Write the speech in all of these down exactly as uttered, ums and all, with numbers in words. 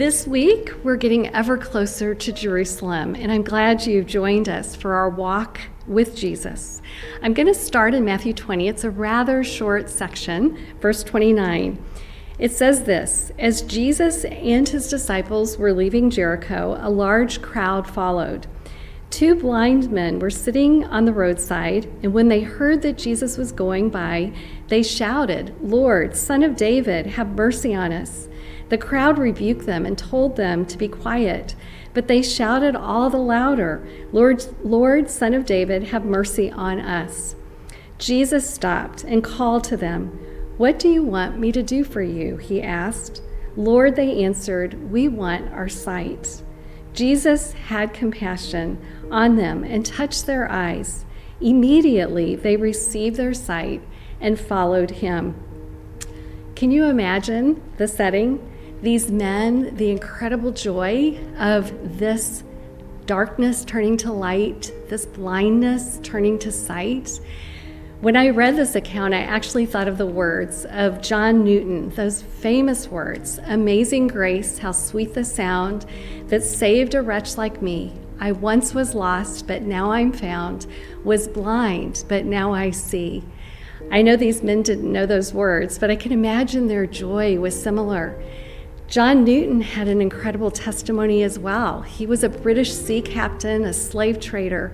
this week, we're getting ever closer to Jerusalem, and I'm glad you've joined us for our walk with Jesus. I'm going to start in Matthew twenty. It's a rather short section, verse twenty-nine. It says this: as Jesus and his disciples were leaving Jericho, a large crowd followed. Two blind men were sitting on the roadside, and when they heard that Jesus was going by, they shouted, "Lord, Son of David, have mercy on us." The crowd rebuked them and told them to be quiet, but they shouted all the louder, "Lord, Lord, Son of David, have mercy on us." Jesus stopped and called to them. "What do you want me to do for you?" he asked. "Lord," they answered, "we want our sight." Jesus had compassion on them and touched their eyes. Immediately they received their sight and followed him. Can you imagine the setting? These men, the incredible joy of this darkness turning to light, this blindness turning to sight. When I read this account, I actually thought of the words of John Newton, those famous words, "Amazing grace, how sweet the sound that saved a wretch like me. I once was lost, but now I'm found, was blind, but now I see." I know these men didn't know those words, but I can imagine their joy was similar. John Newton had an incredible testimony as well. He was a British sea captain, a slave trader,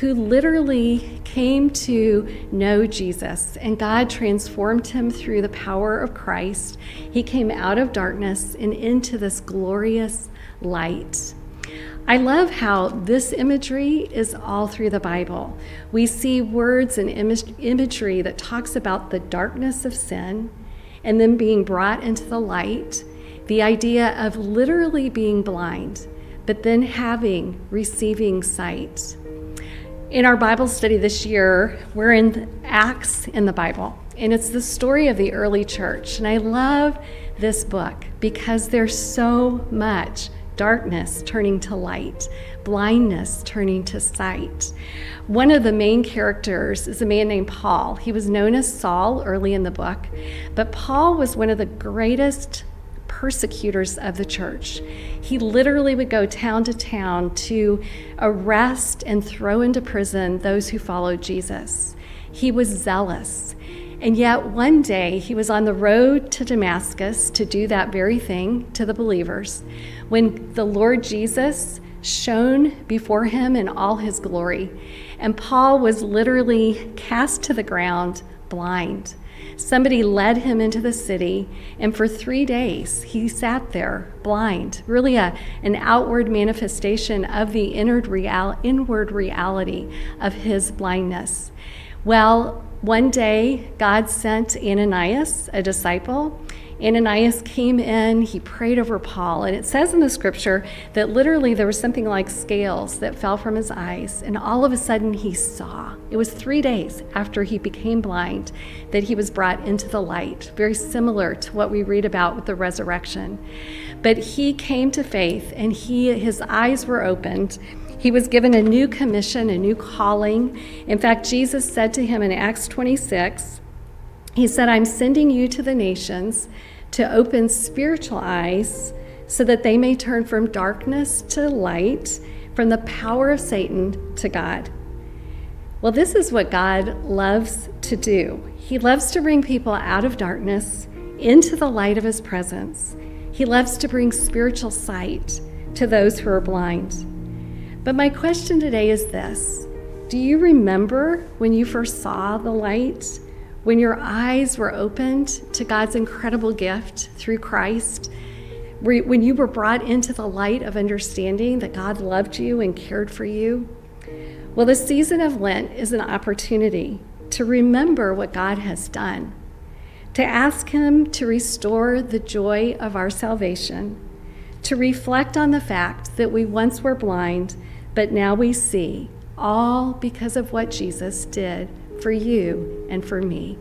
who literally came to know Jesus, and God transformed him through the power of Christ. He came out of darkness and into this glorious light. I love how this imagery is all through the Bible. We see words and im- imagery that talks about the darkness of sin and then being brought into the light, the idea of literally being blind, but then having, receiving sight. In our Bible study this year, we're in Acts in the Bible, and it's the story of the early church. And I love this book because there's so much darkness turning to light, blindness turning to sight. One of the main characters is a man named Paul. He was known as Saul early in the book, but Paul was one of the greatest persecutors of the church. He literally would go town to town to arrest and throw into prison those who followed Jesus. He was zealous. And yet one day he was on the road to Damascus to do that very thing to the believers when the Lord Jesus shone before him in all his glory. And Paul was literally cast to the ground blind. Somebody led him into the city, and for three days he sat there blind, really a, an outward manifestation of the inward, real, inward reality of his blindness. Well, one day God sent Ananias, a disciple. Ananias came in, he prayed over Paul, and it says in the scripture that literally there was something like scales that fell from his eyes, and all of a sudden he saw. It was three days after he became blind that he was brought into the light, very similar to what we read about with the resurrection. But he came to faith, and he his eyes were opened. He was given a new commission, a new calling. In fact, Jesus said to him in Acts twenty-six, he said, "I'm sending you to the nations to open spiritual eyes so that they may turn from darkness to light, from the power of Satan to God." Well, this is what God loves to do. He loves to bring people out of darkness into the light of his presence. He loves to bring spiritual sight to those who are blind. But my question today is this: do you remember when you first saw the light? When your eyes were opened to God's incredible gift through Christ, when you were brought into the light of understanding that God loved you and cared for you? Well, the season of Lent is an opportunity to remember what God has done, to ask him to restore the joy of our salvation, to reflect on the fact that we once were blind, but now we see, all because of what Jesus did for you and for me.